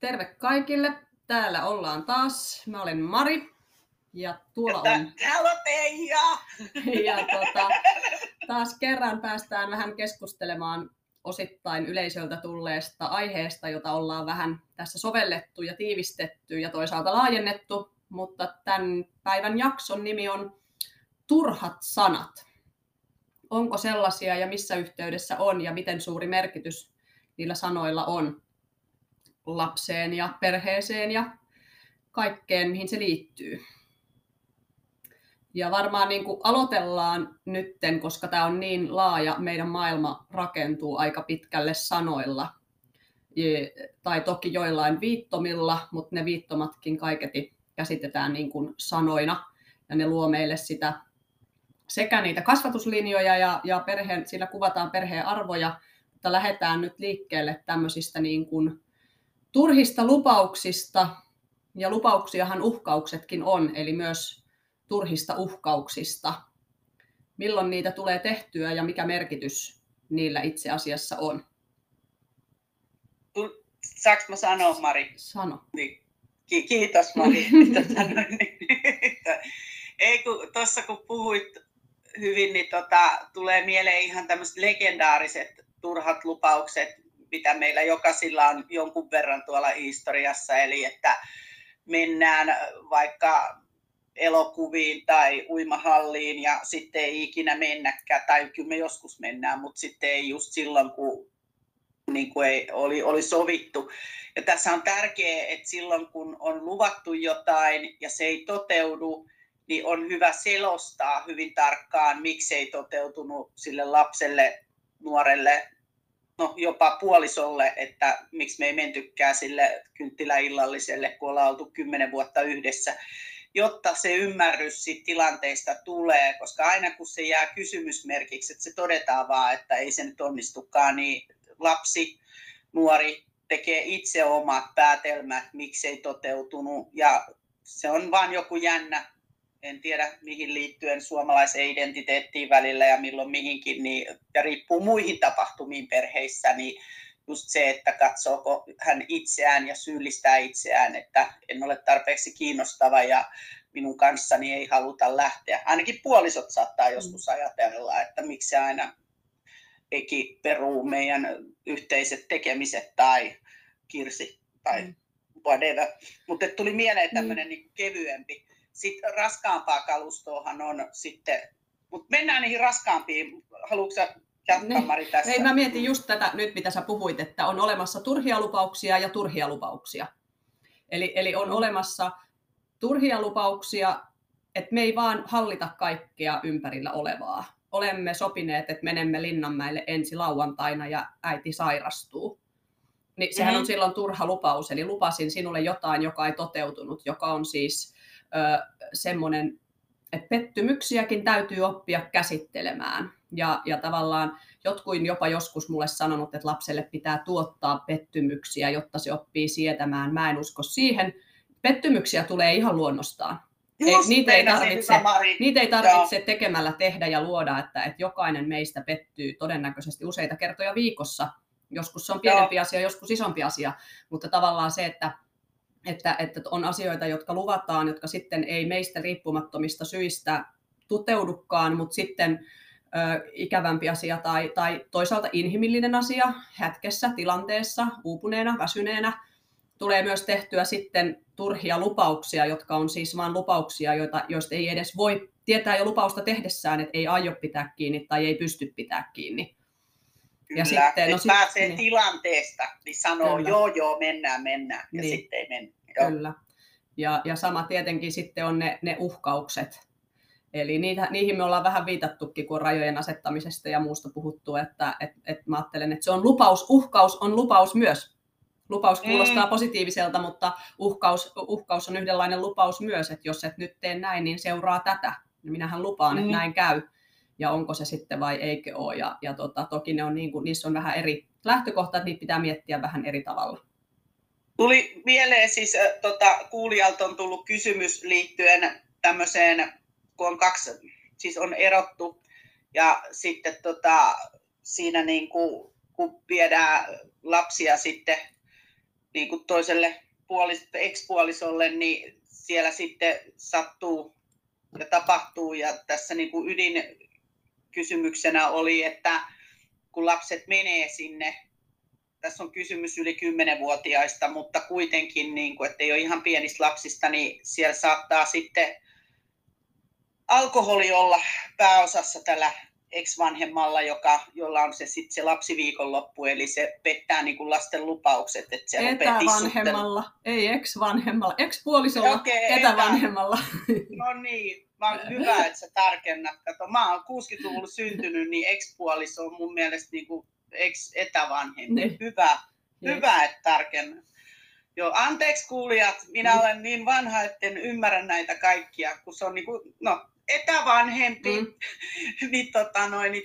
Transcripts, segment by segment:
Terve kaikille. Täällä ollaan taas. Mä olen Mari ja tuolla on Taloteija. Ja taas kerran päästään vähän keskustelemaan osittain yleisöltä tulleesta aiheesta, jota ollaan vähän tässä sovellettu ja tiivistetty ja toisaalta laajennettu, mutta tämän päivän jakson nimi on Turhat sanat. Onko sellaisia ja missä yhteydessä on ja miten suuri merkitys niillä sanoilla on lapseen ja perheeseen ja kaikkeen, mihin se liittyy. Ja varmaan niin kuin aloitellaan nytten, koska tämä on niin laaja, meidän maailma rakentuu aika pitkälle sanoilla. Tai toki joillain viittomilla, mutta ne viittomatkin kaiketi käsitetään niin kuin sanoina. Ja ne luo meille sitä, sekä niitä kasvatuslinjoja ja perheen, sillä kuvataan perheen arvoja, mutta lähdetään nyt liikkeelle tämmöisistä niin kuin turhista lupauksista, ja lupauksiahan uhkauksetkin on, eli myös turhista uhkauksista. Milloin niitä tulee tehtyä ja mikä merkitys niillä itse asiassa on? Saanko mä sanoa, Mari? Sano. Niin. Kiitos, Mari. Tuossa kun puhuit hyvin, niin tulee mieleen ihan tämmöiset legendaariset turhat lupaukset, mitä meillä jokaisilla on jonkun verran tuolla historiassa, eli että mennään vaikka elokuviin tai uimahalliin ja sitten ei ikinä mennäkään, tai kyllä me joskus mennään, mutta sitten ei just silloin, kun niin kuin ei, oli sovittu. Ja tässä on tärkeää, että silloin kun on luvattu jotain ja se ei toteudu, niin on hyvä selostaa hyvin tarkkaan, miksi ei toteutunut sille lapselle, nuorelle, no jopa puolisolle, että miksi me ei mentykään sille kynttiläillalliselle, kun ollaan oltu 10 vuotta yhdessä, jotta se ymmärrys siitä tilanteesta tulee, koska aina kun se jää kysymysmerkiksi, että se todetaan vaan, että ei se nyt onnistukaan, niin lapsi, nuori tekee itse omat päätelmät, miksi ei toteutunut, ja se on vaan joku jännä, en tiedä mihin liittyen suomalaiseen identiteettiin välillä ja milloin mihinkin, niin, ja riippuu muihin tapahtumiin perheissä, niin just se, että katsooko hän itseään ja syyllistää itseään, että en ole tarpeeksi kiinnostava ja minun kanssani ei haluta lähteä. Ainakin puolisot saattaa joskus ajatella, että miksi aina eikin peruu meidän yhteiset tekemiset tai kirsi tai whatever. Mutta tuli mieleen tämmöinen niin kevyempi. Sitten raskaampaa kalustoahan on sitten, mutta mennään niihin raskaampiin. Haluatko sä jatkaa, Mari, tässä? Hei, mä mietin just tätä nyt, mitä sä puhuit, että on olemassa turhia lupauksia ja turhia lupauksia. Eli on olemassa turhia lupauksia, että me ei vaan hallita kaikkea ympärillä olevaa. Olemme sopineet, että menemme Linnanmäelle ensi lauantaina ja äiti sairastuu. Niin sehän on silloin turha lupaus, eli lupasin sinulle jotain, joka ei toteutunut, joka on siis semmoinen, että pettymyksiäkin täytyy oppia käsittelemään. Ja tavallaan jotkuin jopa joskus mulle sanonut, että lapselle pitää tuottaa pettymyksiä, jotta se oppii sietämään. Mä en usko siihen. Pettymyksiä tulee ihan luonnostaan. Niitä ei tarvitse tekemällä tehdä ja luoda, että jokainen meistä pettyy todennäköisesti useita kertoja viikossa. Joskus se on pienempi asia, joskus isompi asia, mutta tavallaan se, että on asioita, jotka luvataan, jotka sitten ei meistä riippumattomista syistä toteudukaan, mutta sitten ikävämpi asia tai toisaalta inhimillinen asia hetkessä, tilanteessa, uupuneena, väsyneenä, tulee myös tehtyä sitten turhia lupauksia, jotka on siis vain lupauksia, joista ei edes voi tietää jo lupausta tehdessään, että ei aio pitää kiinni tai ei pysty pitää kiinni. Kyllä, ja sitten, pääsee niin tilanteesta, niin sanoo, kyllä, joo, mennään, ja niin, sitten ei mennä. Kyllä. Ja sama tietenkin sitten on ne uhkaukset. Eli niihin me ollaan vähän viitattukin, kun rajojen asettamisesta ja muusta puhuttu, että mä ajattelen, että se on lupaus. Uhkaus on lupaus myös. Lupaus kuulostaa positiiviselta, mutta uhkaus on yhdenlainen lupaus myös, että jos et nyt tee näin, niin seuraa tätä. Minähän lupaan, että näin käy. Ja onko se sitten vai eikö ole. Ja toki ne on niin kuin, niissä on vähän eri lähtökohtat, niitä pitää miettiä vähän eri tavalla. Tuli mieleen siis, kuulijalta on tullut kysymys liittyen tämmöiseen, kun on kaksi, siis on erottu. Ja sitten siinä niin kuin, kun viedään lapsia sitten niin kuin toiselle ex-puolisolle, niin siellä sitten sattuu ja tapahtuu. Ja tässä niin kuin ydinkysymyksenä oli, että kun lapset menee sinne, tässä on kysymys yli 10-vuotiaista, mutta kuitenkin, niin kuin, ettei ole ihan pienistä lapsista, niin siellä saattaa sitten alkoholi olla pääosassa tällä ex-vanhemmalla, jolla on se, sit se lapsiviikonloppu, eli se pettää niin kuin lasten lupaukset. Että etävanhemmalla, ei ex-vanhemmalla, ex-puolisolla, etävanhemmalla. No niin, hyvä, että sä tarkennat. Kato, mä oon 60-luvulla syntynyt, niin ex-puoliso on mun mielestä niin kuin ex-etävanhempi. Niin. Hyvä, että tarkennat. Joo, anteeksi kuulijat, minä olen niin vanha, etten ymmärrä näitä kaikkia, kun se on niin kuin, no, etävanhempi, niin, niin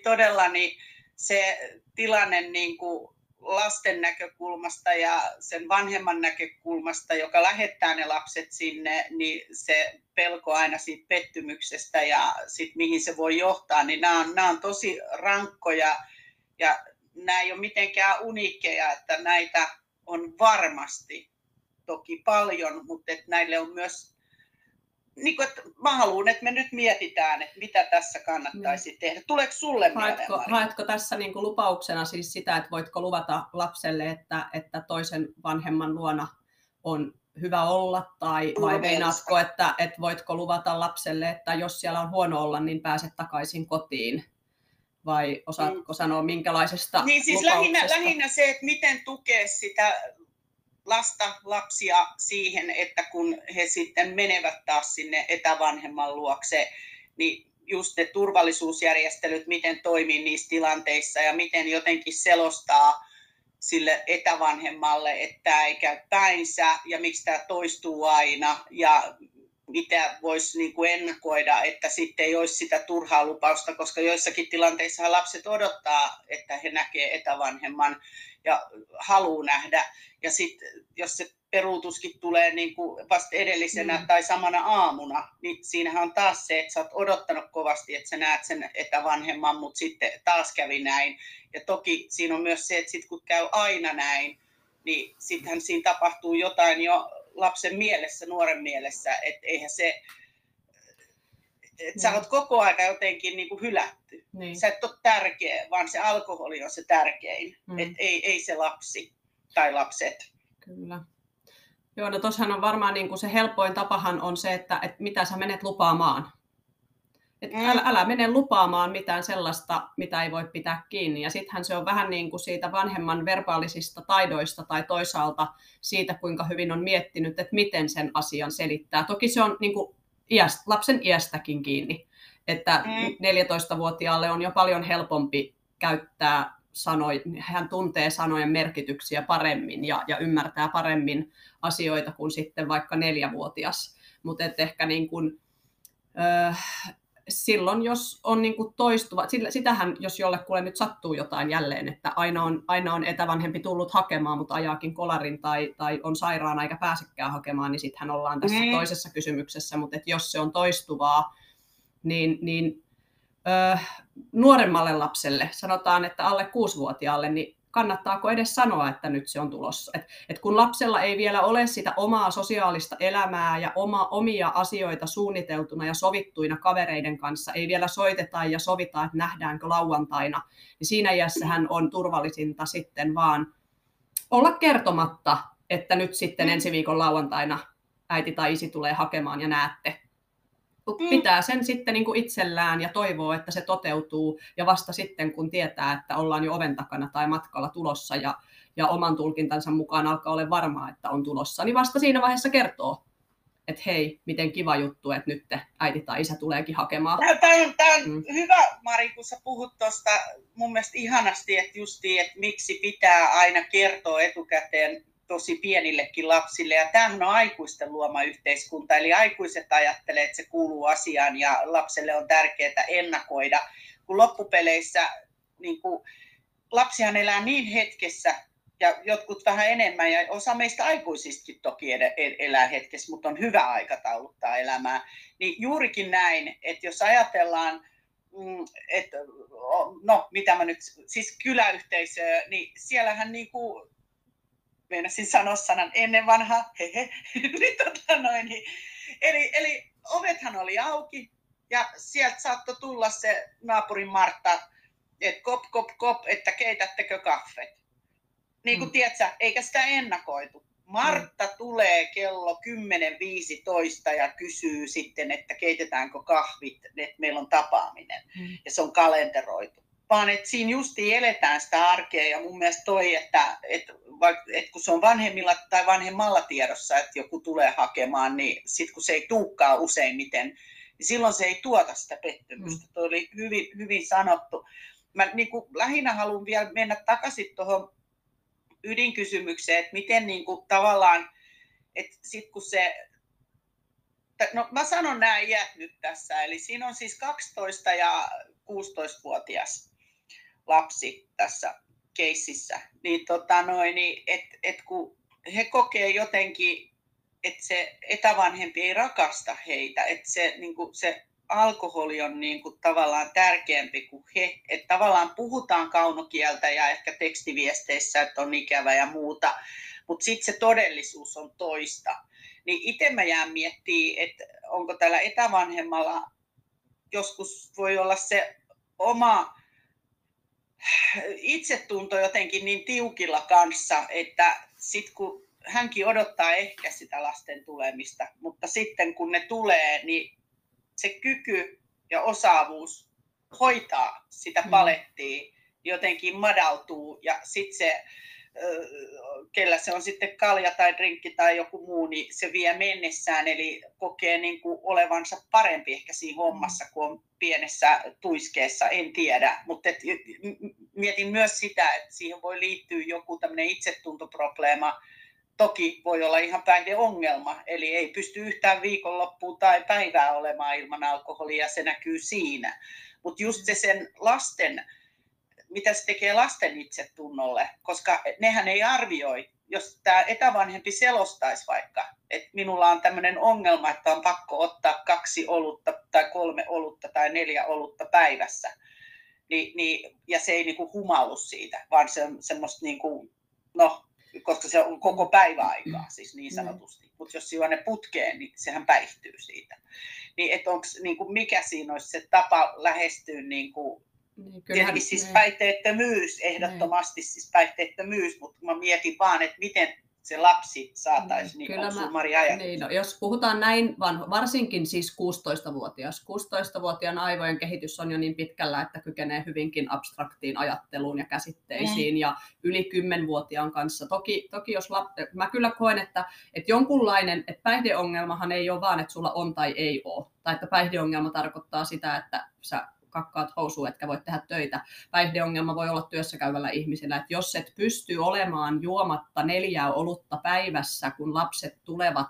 todella niin se tilanne niin kuin lasten näkökulmasta ja sen vanhemman näkökulmasta, joka lähettää ne lapset sinne, niin se pelko aina siitä pettymyksestä ja sit mihin se voi johtaa, niin nämä on tosi rankkoja ja nämä ei ole mitenkään uniikkeja, että näitä on varmasti toki paljon, mutta että näille on myös niin kuin, että mä haluan, että me nyt mietitään, että mitä tässä kannattaisi tehdä. Tuleeko sulle mieleen, Mari? Haetko tässä niin kuin lupauksena siis sitä, että voitko luvata lapselle, että toisen vanhemman luona on hyvä olla? Tai vai meinaatko, että voitko luvata lapselle, että jos siellä on huono olla, niin pääset takaisin kotiin? Vai osaatko sanoa minkälaisesta niin siis lähinnä se, että miten tukea sitä lapsia siihen, että kun he sitten menevät taas sinne etävanhemman luokse, niin just ne turvallisuusjärjestelyt, miten toimii niissä tilanteissa ja miten jotenkin selostaa sille etävanhemmalle, että tämä ei käy päinsä ja miksi tämä toistuu aina ja mitä voisi niin kuin ennakoida, että sitten ei olisi sitä turhaa lupausta, koska joissakin tilanteissa lapset odottaa, että he näkee etävanhemman ja haluaa nähdä. Ja sitten jos se peruutuskin tulee niin kuin vasta edellisenä tai samana aamuna, niin siinähän on taas se, että sä oot odottanut kovasti, että sä näet sen etävanhemman, mutta sitten taas kävi näin. Ja toki siinä on myös se, että sit kun käy aina näin, niin sittenhän siinä tapahtuu jotain jo lapsen mielessä, nuoren mielessä, että eihän se, että sä oot koko ajan jotenkin niin kuin hylätty. Niin. Sä et ole tärkeä, vaan se alkoholi on se tärkein, että ei se lapsi tai lapset. Kyllä. Joo, no tossahan on varmaan niin kuin se helpoin tapahan on se, että mitä sä menet lupaamaan. Että älä mene lupaamaan mitään sellaista, mitä ei voi pitää kiinni. Ja sittenhän se on vähän niin kuin siitä vanhemman verbaalisista taidoista tai toisaalta siitä, kuinka hyvin on miettinyt, että miten sen asian selittää. Toki se on niin kuin lapsen iästäkin kiinni, että 14-vuotiaalle on jo paljon helpompi käyttää sanoja. Hän tuntee sanojen merkityksiä paremmin ja ymmärtää paremmin asioita kuin sitten vaikka 4-vuotias. Mutta ehkä niin kuin silloin, jos on niin kuin toistuva, sitähän jos jollekulle nyt sattuu jotain jälleen, että aina on etävanhempi tullut hakemaan, mutta ajaakin kolarin tai on sairaana eikä pääsekään hakemaan, niin sittenhän ollaan tässä toisessa kysymyksessä. Mutta jos se on toistuvaa, niin nuoremmalle lapselle, sanotaan, että alle 6-vuotiaalle, niin kannattaako edes sanoa, että nyt se on tulossa. Et kun lapsella ei vielä ole sitä omaa sosiaalista elämää ja omia asioita suunniteltuna ja sovittuina kavereiden kanssa, ei vielä soiteta ja sovita, että nähdäänkö lauantaina, niin siinä iässähän on turvallisinta sitten vaan olla kertomatta, että nyt sitten ensi viikon lauantaina äiti tai isi tulee hakemaan ja näette. Pitää sen sitten niin kuin itsellään ja toivoo, että se toteutuu ja vasta sitten, kun tietää, että ollaan jo oven takana tai matkalla tulossa ja oman tulkintansa mukaan alkaa olla varmaa, että on tulossa, niin vasta siinä vaiheessa kertoo, että hei, miten kiva juttu, että nyt äiti tai isä tuleekin hakemaan. Tämä on hyvä, Mari, kun sä puhut tuosta mun mielestä ihanasti, että justiin, että miksi pitää aina kertoa etukäteen tosi pienillekin lapsille, ja tämähän on aikuisten luoma yhteiskunta, eli aikuiset ajattelee, että se kuuluu asiaan, ja lapselle on tärkeää ennakoida, kun loppupeleissä niin kuin, lapsihan elää niin hetkessä, ja jotkut vähän enemmän, ja osa meistä aikuisistakin toki elää hetkessä, mutta on hyvä aikatauluttaa elämää, niin juurikin näin, että jos ajatellaan, että kyläyhteisöä, niin siellähän niin kuin, meinasin sanoa sanan ennen vanha, hehe, niin eli ovethan oli auki ja sieltä saattoi tulla se naapurin Martta, että kop, kop, kop, että keitättekö kahvet. Niin kuin tiedätkö, eikä sitä ennakoitu. Martta tulee kello 10.15 ja kysyy sitten, että keitetäänkö kahvit, että meillä on tapaaminen. Ja se on kalenteroitu. Vaan että siinä justiin eletään sitä arkea ja mun mielestä toi, että kun se on vanhemmilla tai vanhemmalla tiedossa, että joku tulee hakemaan, niin sitten kun se ei tulekaan useimmiten, niin silloin se ei tuota sitä pettymystä. Tuo oli hyvin sanottu. Mä niin kuin lähinnä haluan vielä mennä takaisin tuohon ydinkysymykseen, että miten niin kuin tavallaan, että sitten kun se, no mä sanon nämä iät nyt tässä, eli siinä on siis 12 ja 16-vuotias lapsi tässä keississä, niin, niin että kun he kokee jotenkin, että se etävanhempi ei rakasta heitä, että se, niin kuin, se alkoholi on niin kuin, tavallaan tärkeämpi kuin he, että tavallaan puhutaan kaunokieltä ja ehkä tekstiviesteissä, että on ikävä ja muuta, mutta sitten se todellisuus on toista. Niin itse mä jään miettimään, että onko tällä etävanhemmalla joskus voi olla se oma itsetunto jotenkin niin tiukilla kanssa, että sitten kun hänkin odottaa ehkä sitä lasten tulemista, mutta sitten kun ne tulee, niin se kyky ja osaavuus hoitaa sitä palettia jotenkin madaltuu ja sitten se, kellä se on sitten kalja tai drinkki tai joku muu, niin se vie mennessään, eli kokee niin kuin olevansa parempi ehkä siinä hommassa, kun on pienessä tuiskeessa, en tiedä. Mutta mietin myös sitä, että siihen voi liittyä joku tämmöinen itsetuntoprobleema, toki voi olla ihan päihdeongelma, eli ei pysty yhtään viikonloppua tai päivää olemaan ilman alkoholia, se näkyy siinä. Mutta just se sen lasten, mitä se tekee lasten itsetunnolle, koska nehän ei arvioi, jos tämä etävanhempi selostaisi vaikka, että minulla on tämmöinen ongelma, että on pakko ottaa 2 olutta tai 3 olutta tai 4 olutta päivässä, niin, ja se ei niinku humallu siitä, vaan se on semmoista, niinku, no, koska se on koko päiväaikaa siis niin sanotusti, mutta jos juo ne putkeen, niin sehän päihtyy siitä. Niin, että onks, niinku, mikä siinä olisi se tapa lähestyä niinku, niin, tietenkin siis päihteettömyys, ehdottomasti siis päihteettömyys, mutta mä mietin vaan, että miten se lapsi saataisiin, niin kuin sinun Mari ajatus. Niin, no, jos puhutaan näin, varsinkin siis 16-vuotias. 16-vuotiaan aivojen kehitys on jo niin pitkällä, että kykenee hyvinkin abstraktiin ajatteluun ja käsitteisiin. Ja yli 10-vuotiaan kanssa. Toki jos mä kyllä koen, että jonkunlainen, että päihdeongelmahan ei ole vaan, että sulla on tai ei ole. Tai että päihdeongelma tarkoittaa sitä, että sä kakkaat housuun, etkä voi tehdä töitä. Päihdeongelma voi olla työssäkäyvällä ihmisellä, että jos et pysty olemaan juomatta 4 olutta päivässä, kun lapset tulevat,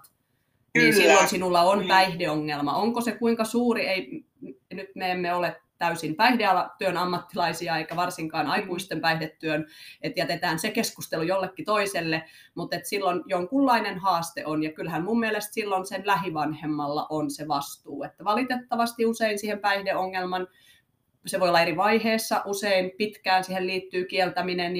niin silloin sinulla on päihdeongelma. Onko se kuinka suuri? Ei, nyt me emme ole täysin päihdetyön ammattilaisia, eikä varsinkaan aikuisten päihdetyön, että jätetään se keskustelu jollekin toiselle, mutta et silloin jonkunlainen haaste on, ja kyllähän mun mielestä silloin sen lähivanhemmalla on se vastuu, että valitettavasti usein siihen päihdeongelman, se voi olla eri vaiheessa, usein pitkään siihen liittyy kieltäminen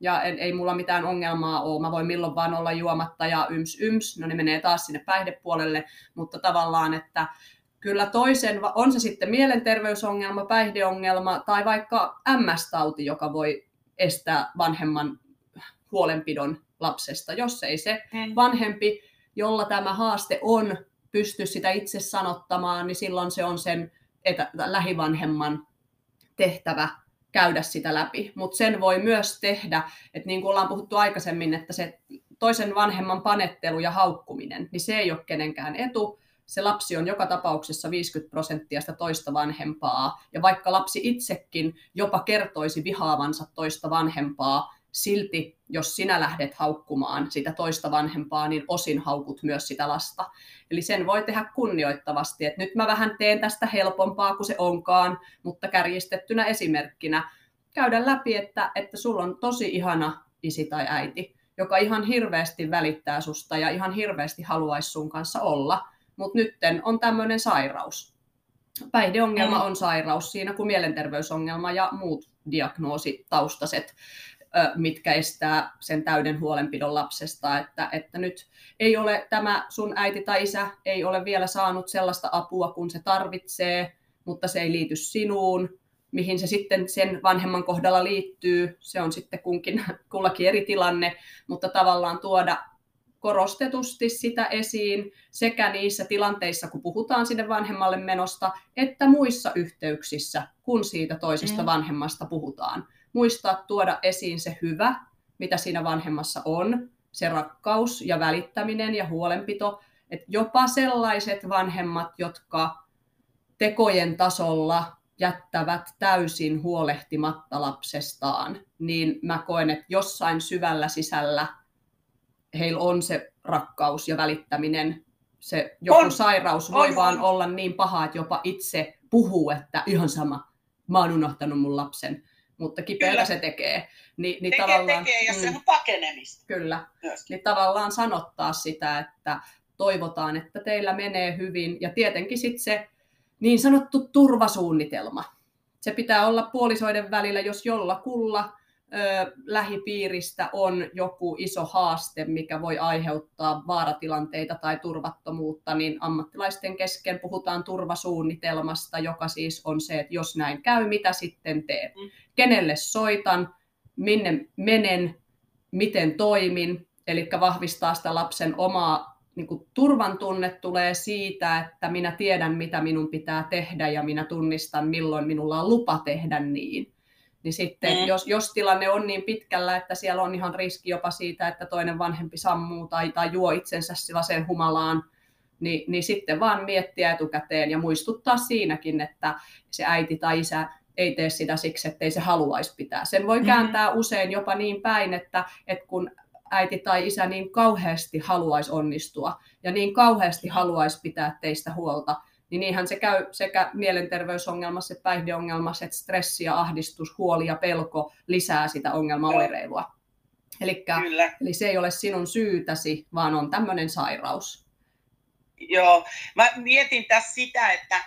ja ei mulla mitään ongelmaa ole, mä voin milloin vaan olla juomatta ja yms, no ne menee taas sinne päihdepuolelle, mutta tavallaan, että kyllä toisen, on se sitten mielenterveysongelma, päihdeongelma tai vaikka MS-tauti, joka voi estää vanhemman huolenpidon lapsesta, jos ei se vanhempi, jolla tämä haaste on, pysty sitä itse sanottamaan, niin silloin se on sen lähivanhemman tehtävä käydä sitä läpi. Mutta sen voi myös tehdä, että niin kuin ollaan puhuttu aikaisemmin, että se toisen vanhemman panettelu ja haukkuminen, niin se ei ole kenenkään etu. Se lapsi on joka tapauksessa 50% sitä toista vanhempaa, ja vaikka lapsi itsekin jopa kertoisi vihaavansa toista vanhempaa, silti jos sinä lähdet haukkumaan sitä toista vanhempaa, niin osin haukut myös sitä lasta. Eli sen voi tehdä kunnioittavasti, että nyt mä vähän teen tästä helpompaa kuin se onkaan, mutta kärjistettynä esimerkkinä käydä läpi, että sulla on tosi ihana isi tai äiti, joka ihan hirveästi välittää susta ja ihan hirveästi haluaisi sun kanssa olla. Mutta nyt on tämmöinen sairaus. Päihdeongelma on sairaus siinä kuin mielenterveysongelma ja muut diagnoositaustaiset mitkä estää sen täyden huolenpidon lapsesta, että nyt ei ole tämä sun äiti tai isä ei ole vielä saanut sellaista apua, kun se tarvitsee, mutta se ei liity sinuun. Mihin se sitten sen vanhemman kohdalla liittyy, se on sitten kullakin eri tilanne, mutta tavallaan tuoda korostetusti sitä esiin sekä niissä tilanteissa, kun puhutaan sinne vanhemmalle menosta, että muissa yhteyksissä, kun siitä toisesta vanhemmasta puhutaan. Muistaa tuoda esiin se hyvä, mitä siinä vanhemmassa on, se rakkaus ja välittäminen ja huolenpito, että jopa sellaiset vanhemmat, jotka tekojen tasolla jättävät täysin huolehtimatta lapsestaan, niin mä koen, että jossain syvällä sisällä heillä on se rakkaus ja välittäminen. Se joku sairaus voi vaan olla niin paha, että jopa itse puhuu, että ihan sama, mä oon unohtanut mun lapsen, mutta kipeällä se tekee. Tekee, ja se on pakenemista. Kyllä, niin tavallaan sanottaa sitä, että toivotaan, että teillä menee hyvin, ja tietenkin sitten se niin sanottu turvasuunnitelma. Se pitää olla puolisoiden välillä, jos jollakulla lähipiiristä on joku iso haaste, mikä voi aiheuttaa vaaratilanteita tai turvattomuutta, niin ammattilaisten kesken puhutaan turvasuunnitelmasta, joka siis on se, että jos näin käy, mitä sitten teen? Kenelle soitan? Minne menen? Miten toimin? Eli vahvistaa sitä lapsen omaa niin kuin turvan tunne tulee siitä, että minä tiedän, mitä minun pitää tehdä ja minä tunnistan, milloin minulla on lupa tehdä niin. Niin sitten, jos tilanne on niin pitkällä, että siellä on ihan riski jopa siitä, että toinen vanhempi sammuu tai juo itsensä sellaiseen humalaan, niin sitten vaan miettiä etukäteen ja muistuttaa siinäkin, että se äiti tai isä ei tee sitä siksi, ettei se haluaisi pitää. Sen voi kääntää usein jopa niin päin, että kun äiti tai isä niin kauheasti haluaisi onnistua ja niin kauheasti haluaisi pitää teistä huolta, niin niinhän se käy sekä mielenterveysongelmassa, että päihdeongelmassa, että stressi ja ahdistus, huoli ja pelko lisää sitä ongelmaoireilua. Eli se ei ole sinun syytäsi, vaan on tämmöinen sairaus. Joo, mä mietin tässä sitä, että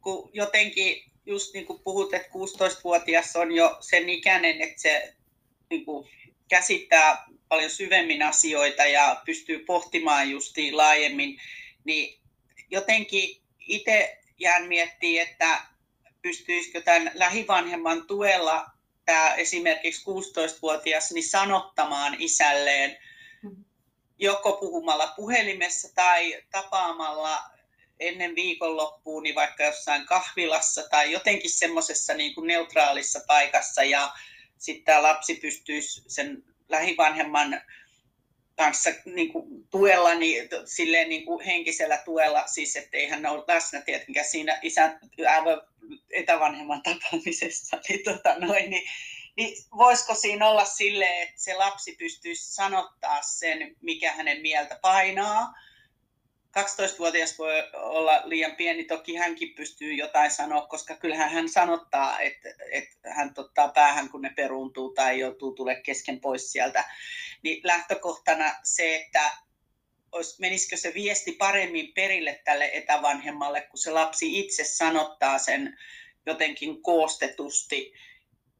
kun jotenkin just niin kuin puhut, että 16-vuotias on jo sen ikäinen, että se niin kuin käsittää paljon syvemmin asioita ja pystyy pohtimaan justiin laajemmin, niin jotenkin itse jään miettimään, että pystyisikö tämän lähivanhemman tuella tämä esimerkiksi 16-vuotias niin sanottamaan isälleen joko puhumalla puhelimessa tai tapaamalla ennen viikonloppuun niin vaikka jossain kahvilassa tai jotenkin semmoisessa niin kuin neutraalissa paikassa ja sitten tämä lapsi pystyisi sen lähivanhemman kanssa niin kuin tuella, niin, silleen niin kuin henkisellä tuella, siis ettei hän ole läsnä tietenkään siinä isän etävanhemman tapaamisessa, niin voisiko siinä olla silleen, että se lapsi pystyisi sanottaa sen, mikä hänen mieltä painaa. 12-vuotias voi olla liian pieni, toki hänkin pystyy jotain sanoa, koska kyllähän hän sanottaa, että hän ottaa päähän, kun ne peruuntuu tai joutuu tulemaan kesken pois sieltä. Niin lähtökohtana se, että menisikö se viesti paremmin perille tälle etävanhemmalle, kun se lapsi itse sanottaa sen jotenkin koostetusti,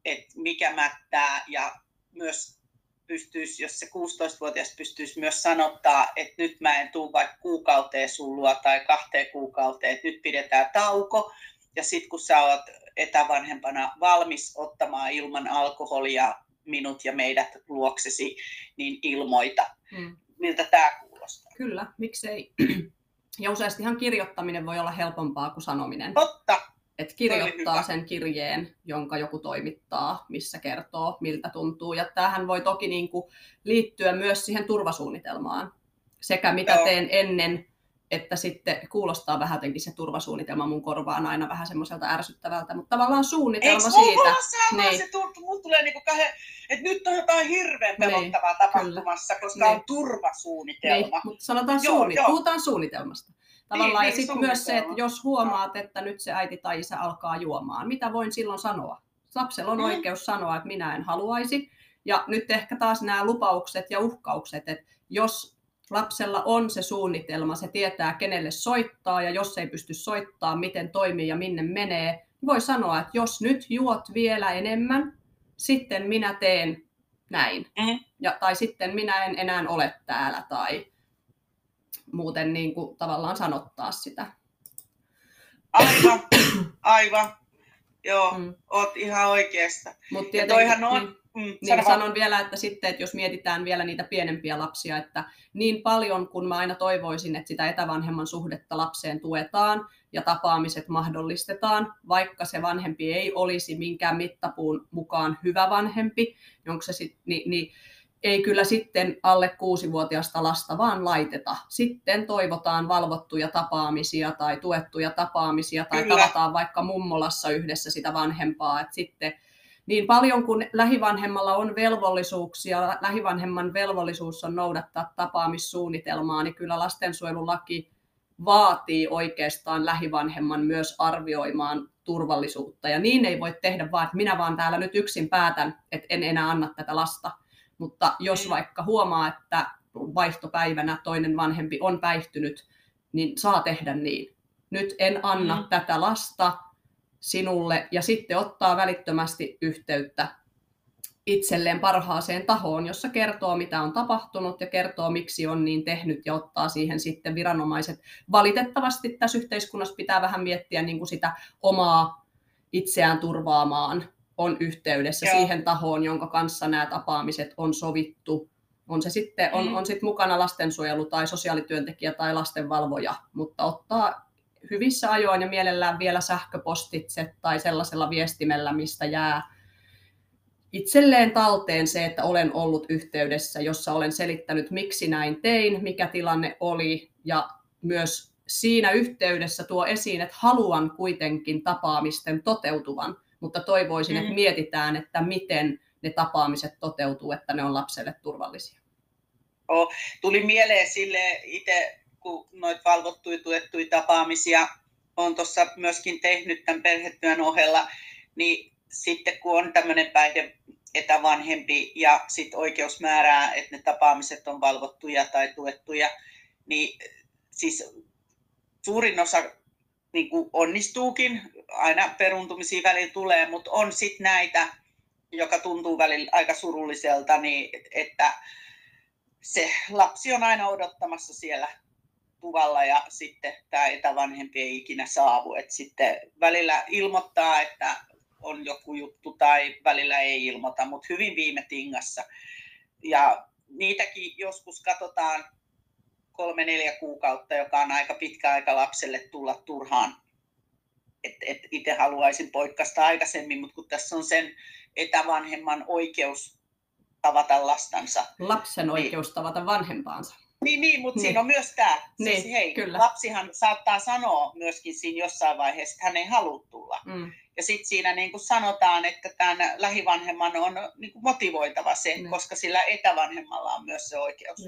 että mikä mättää ja myös pystyisi, jos se 16-vuotias pystyisi myös sanottaa, että nyt mä en tule vaikka kuukauteen sun luo tai 2 kuukauteen, että nyt pidetään tauko. Ja sitten kun sä oot etävanhempana valmis ottamaan ilman alkoholia minut ja meidät luoksesi, niin ilmoita. Miltä tämä kuulostaa? Kyllä, miksei. Ja useastihan kirjoittaminen voi olla helpompaa kuin sanominen. Totta. Että kirjoittaa sen kirjeen, jonka joku toimittaa, missä kertoo, miltä tuntuu. Ja tämähän voi toki niin kuin liittyä myös siihen turvasuunnitelmaan. Sekä mitä teen ennen, että sitten kuulostaa vähän jotenkin se turvasuunnitelma mun korvaan aina vähän semmoiselta ärsyttävältä. Mutta tavallaan suunnitelma siitä. Mulla tulee niin kuin että nyt on jotain hirveän pelottavaa tapahtumassa, koska on turvasuunnitelma. Mutta sanotaan puhutaan suunnitelmasta. Tavallaan. Ja sitten myös se, että jos huomaat, että nyt se äiti tai isä alkaa juomaan, mitä voin silloin sanoa? Lapsella on oikeus sanoa, että minä en haluaisi. Ja nyt ehkä taas nämä lupaukset ja uhkaukset, että jos lapsella on se suunnitelma, se tietää kenelle soittaa ja jos ei pysty soittamaan, miten toimii ja minne menee, voi sanoa, että jos nyt juot vielä enemmän, sitten minä teen näin. Ja, tai sitten minä en enää ole täällä tai muuten niin kuin tavallaan sanottaa sitä. Aivan. Joo, oot ihan oikeassa. Mut tietenkin, on... niin sanon vielä, että sitten, että jos mietitään vielä niitä pienempiä lapsia, että niin paljon kun mä aina toivoisin, että sitä etävanhemman suhdetta lapseen tuetaan ja tapaamiset mahdollistetaan, vaikka se vanhempi ei olisi minkään mittapuun mukaan hyvä vanhempi, niin ei kyllä sitten alle 6-vuotiaasta lasta vaan laiteta. Sitten toivotaan valvottuja tapaamisia tai tuettuja tapaamisia tai tavataan vaikka mummolassa yhdessä sitä vanhempaa. Et sitten niin paljon kuin lähivanhemmalla on velvollisuuksia, lähivanhemman velvollisuus on noudattaa tapaamissuunnitelmaa, niin kyllä lastensuojelulaki vaatii oikeastaan lähivanhemman myös arvioimaan turvallisuutta. Ja niin ei voi tehdä vaan, että minä vaan täällä nyt yksin päätän, että en enää anna tätä lasta. Mutta jos vaikka huomaa, että vaihtopäivänä toinen vanhempi on päihtynyt, niin saa tehdä niin. Nyt en anna tätä lasta sinulle ja sitten ottaa välittömästi yhteyttä itselleen parhaaseen tahoon, jossa kertoo, mitä on tapahtunut ja kertoo, miksi on niin tehnyt ja ottaa siihen sitten viranomaiset. Valitettavasti tässä yhteiskunnassa pitää vähän miettiä niin kuin sitä omaa itseään turvaamaan. On yhteydessä siihen tahoon, jonka kanssa nämä tapaamiset on sovittu. On se sitten on sit mukana lastensuojelu tai sosiaalityöntekijä tai lastenvalvoja, mutta ottaa hyvissä ajoin ja mielellään vielä sähköpostitse tai sellaisella viestimellä, mistä jää itselleen talteen se, että olen ollut yhteydessä, jossa olen selittänyt, miksi näin tein, mikä tilanne oli ja myös siinä yhteydessä tuo esiin, että haluan kuitenkin tapaamisten toteutuvan. Mutta toivoisin, että mietitään, että miten ne tapaamiset toteutuu, että ne on lapselle turvallisia. Tuli mieleen sille itse, kun noita valvottuja tuettuja tapaamisia on tuossa myöskin tehnyt tämän perhetyön ohella, niin sitten kun on tämmöinen päihde-etävanhempi ja sitten oikeus määrää, että ne tapaamiset on valvottuja tai tuettuja, niin siis suurin osa niin kuin onnistuukin, aina peruuntumisia välillä tulee, mutta on sitten näitä, joka tuntuu välillä aika surulliselta, niin että se lapsi on aina odottamassa siellä tuvalla ja sitten tämä etävanhempi ei ikinä saavu. Et sitten välillä ilmoittaa, että on joku juttu tai välillä ei ilmoita, mutta hyvin viime tingassa. Ja niitäkin joskus katsotaan 3-4 kuukautta, joka on aika pitkä aika lapselle tulla turhaan. Itse haluaisin poikkaista aikaisemmin, mutta kun tässä on sen etävanhemman oikeus tavata lastansa. Lapsen oikeus tavata vanhempaansa. Niin, mutta siinä on myös tämä. Siis lapsihan saattaa sanoa myöskin siinä jossain vaiheessa, että hän ei halua tulla. Ja sitten siinä niin kun sanotaan, että tämän lähivanhemman on niin kun motivoitava se, koska sillä etävanhemmalla on myös se oikeus.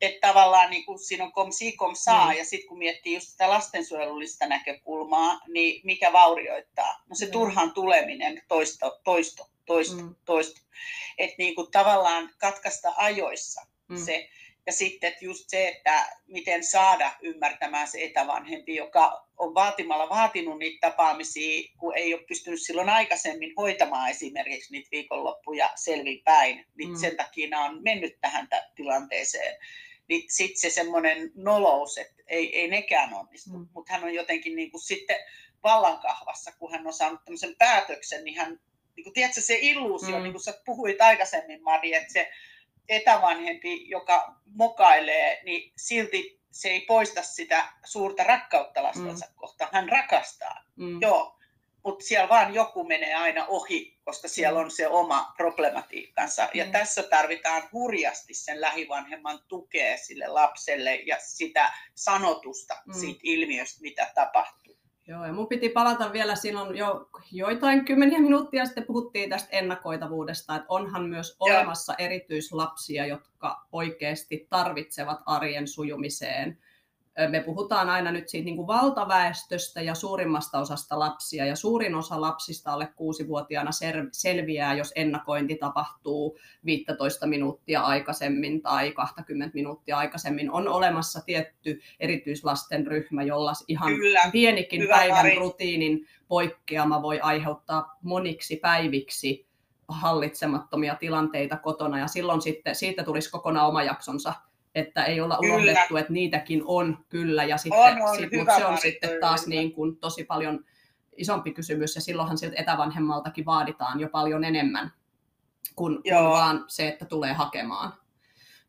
Että tavallaan niin kuin siinä on kom saa, ja sitten kun miettii just sitä lastensuojelullista näkökulmaa, niin mikä vaurioittaa? No se turhaan tuleminen, toisto. Että niin kuin tavallaan katkaista ajoissa se, ja sitten just se, että miten saada ymmärtämään se etävanhempi, joka on vaatimalla vaatinut niitä tapaamisia, kun ei ole pystynyt silloin aikaisemmin hoitamaan esimerkiksi niitä viikonloppuja selvinpäin, niin sen takia nämä on mennyt tähän tilanteeseen. Niin sitten se semmoinen nolous, että ei nekään onnistu, mutta hän on jotenkin niin kuin sitten vallankahvassa, kun hän on saanut tämmöisen päätöksen, niin hän, niin kuin, tiedätkö se illuusio, niin kuin sä puhuit aikaisemmin, Mari, että se etävanhempi, joka mokailee, niin silti se ei poista sitä suurta rakkautta lastansa kohtaan. Hän rakastaa, mutta siellä vaan joku menee aina ohi, koska siellä on se oma problematiikkansa. Ja tässä tarvitaan hurjasti sen lähivanhemman tukea sille lapselle ja sitä sanotusta siitä ilmiöstä, mitä tapahtuu. Joo, ja mun piti palata vielä, siinä on jo joitain kymmeniä minuuttia sitten puhuttiin tästä ennakoitavuudesta, että onhan myös olemassa erityislapsia, jotka oikeasti tarvitsevat arjen sujumiseen. Me puhutaan aina nyt siitä niin kuin valtaväestöstä ja suurimmasta osasta lapsia, ja suurin osa lapsista alle 6-vuotiaana selviää, jos ennakointi tapahtuu 15 minuuttia aikaisemmin tai 20 minuuttia aikaisemmin. On olemassa tietty erityislasten ryhmä, jolla ihan pienikin päivän rutiinin poikkeama voi aiheuttaa moniksi päiviksi hallitsemattomia tilanteita kotona, ja silloin sitten siitä tulisi kokonaan oma jaksonsa, että ei olla unohdettu, että niitäkin on kyllä, ja sitten, mutta se on sitten taas niin kuin tosi paljon isompi kysymys, ja silloinhan sieltä etävanhemmaltakin vaaditaan jo paljon enemmän kuin vaan se, että tulee hakemaan.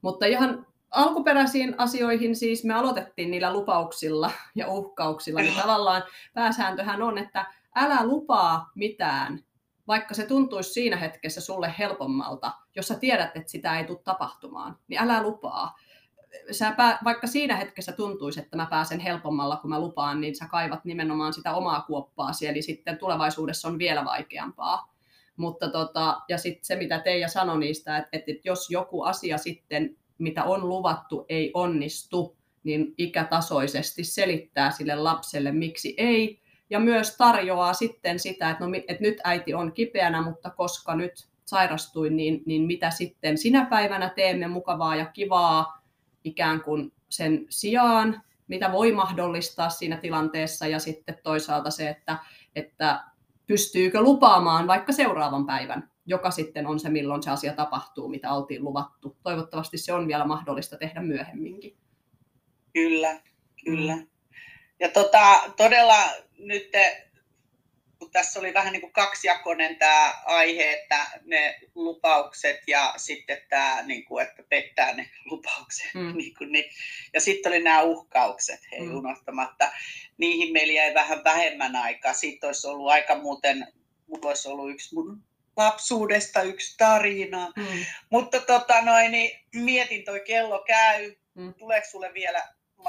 Mutta ihan alkuperäisiin asioihin siis me aloitettiin niillä lupauksilla ja uhkauksilla, niin tavallaan pääsääntöhän on, että älä lupaa mitään, vaikka se tuntuisi siinä hetkessä sulle helpommalta, jos sä tiedät, että sitä ei tule tapahtumaan, niin älä lupaa. Vaikka siinä hetkessä tuntuisi, että mä pääsen helpommalla, kun mä lupaan, niin sä kaivat nimenomaan sitä omaa kuoppaasi, eli sitten tulevaisuudessa on vielä vaikeampaa. Mutta ja sitten se, mitä Teija sanoi niistä, että jos joku asia sitten, mitä on luvattu, ei onnistu, niin ikätasoisesti selittää sille lapselle, miksi ei. Ja myös tarjoaa sitten sitä, että, että nyt äiti on kipeänä, mutta koska nyt sairastuin, niin mitä sitten sinä päivänä teemme mukavaa ja kivaa ikään kuin sen sijaan, mitä voi mahdollistaa siinä tilanteessa. Ja sitten toisaalta se, että pystyykö lupaamaan vaikka seuraavan päivän, joka sitten on se, milloin se asia tapahtuu, mitä oltiin luvattu. Toivottavasti se on vielä mahdollista tehdä myöhemminkin. Kyllä, kyllä. Ja todella nyt, kun tässä oli vähän niin kuin kaksijakoinen tämä aihe, että ne lupaukset ja sitten tämä, niin kuin, että pettää ne lupaukset. Niin kuin, niin. Ja sitten oli nämä uhkaukset, hei unohtamatta. Niihin meillä jäi vähän vähemmän aikaa. Siitä olisi ollut aika muuten, minulla olisi ollut yksi mun lapsuudesta yksi tarina. Mutta niin mietin, toi kello käy. Tuleeko sulle vielä?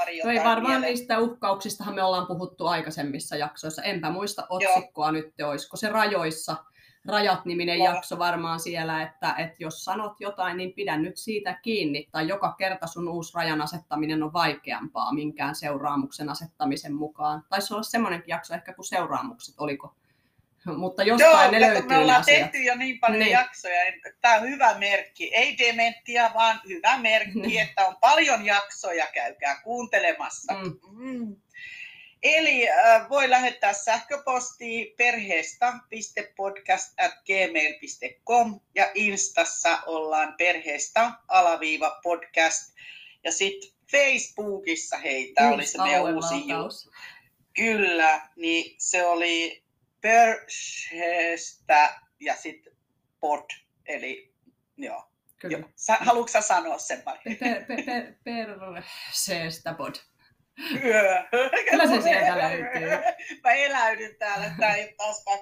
Ei varmaan mieleen. Niistä uhkauksistahan me ollaan puhuttu aikaisemmissa jaksoissa. Enpä muista otsikkoa nyt, olisiko se rajoissa. Rajat-niminen jakso varmaan siellä, että jos sanot jotain, niin pidä nyt siitä kiinni. Tai joka kerta sun uusi rajan asettaminen on vaikeampaa minkään seuraamuksen asettamisen mukaan. Taisi olla semmoinenkin jakso ehkä kuin seuraamukset, oliko? Mutta jostain ne löytyy. Me ollaan tehty jo niin paljon jaksoja. Tämä on hyvä merkki. Ei dementtia, vaan hyvä merkki, että on paljon jaksoja. Käykää kuuntelemassa. Eli voi lähettää sähköpostia perheesta.podcast@gmail.com ja Instassa ollaan perheesta_podcast. Ja sitten Facebookissa heitä oli se meidän uusi juttu. Kyllä, niin se oli Perheestä ja sitten pod, eli joo. Haluatko sä sanoa sen Mari? Perheestä pod. Kyllä se sieltä löytyy. Mä eläydyn täällä, tää ei taaskaan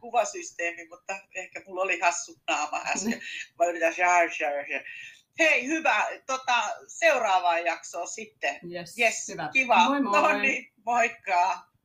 kuvasysteemi, mutta ehkä mulla oli hassut naama äsken. Mä yritän Hei, hyvä. Seuraavaan jaksoon sitten. Yes, hyvä. Kiva. Moi moi. No niin, moikka.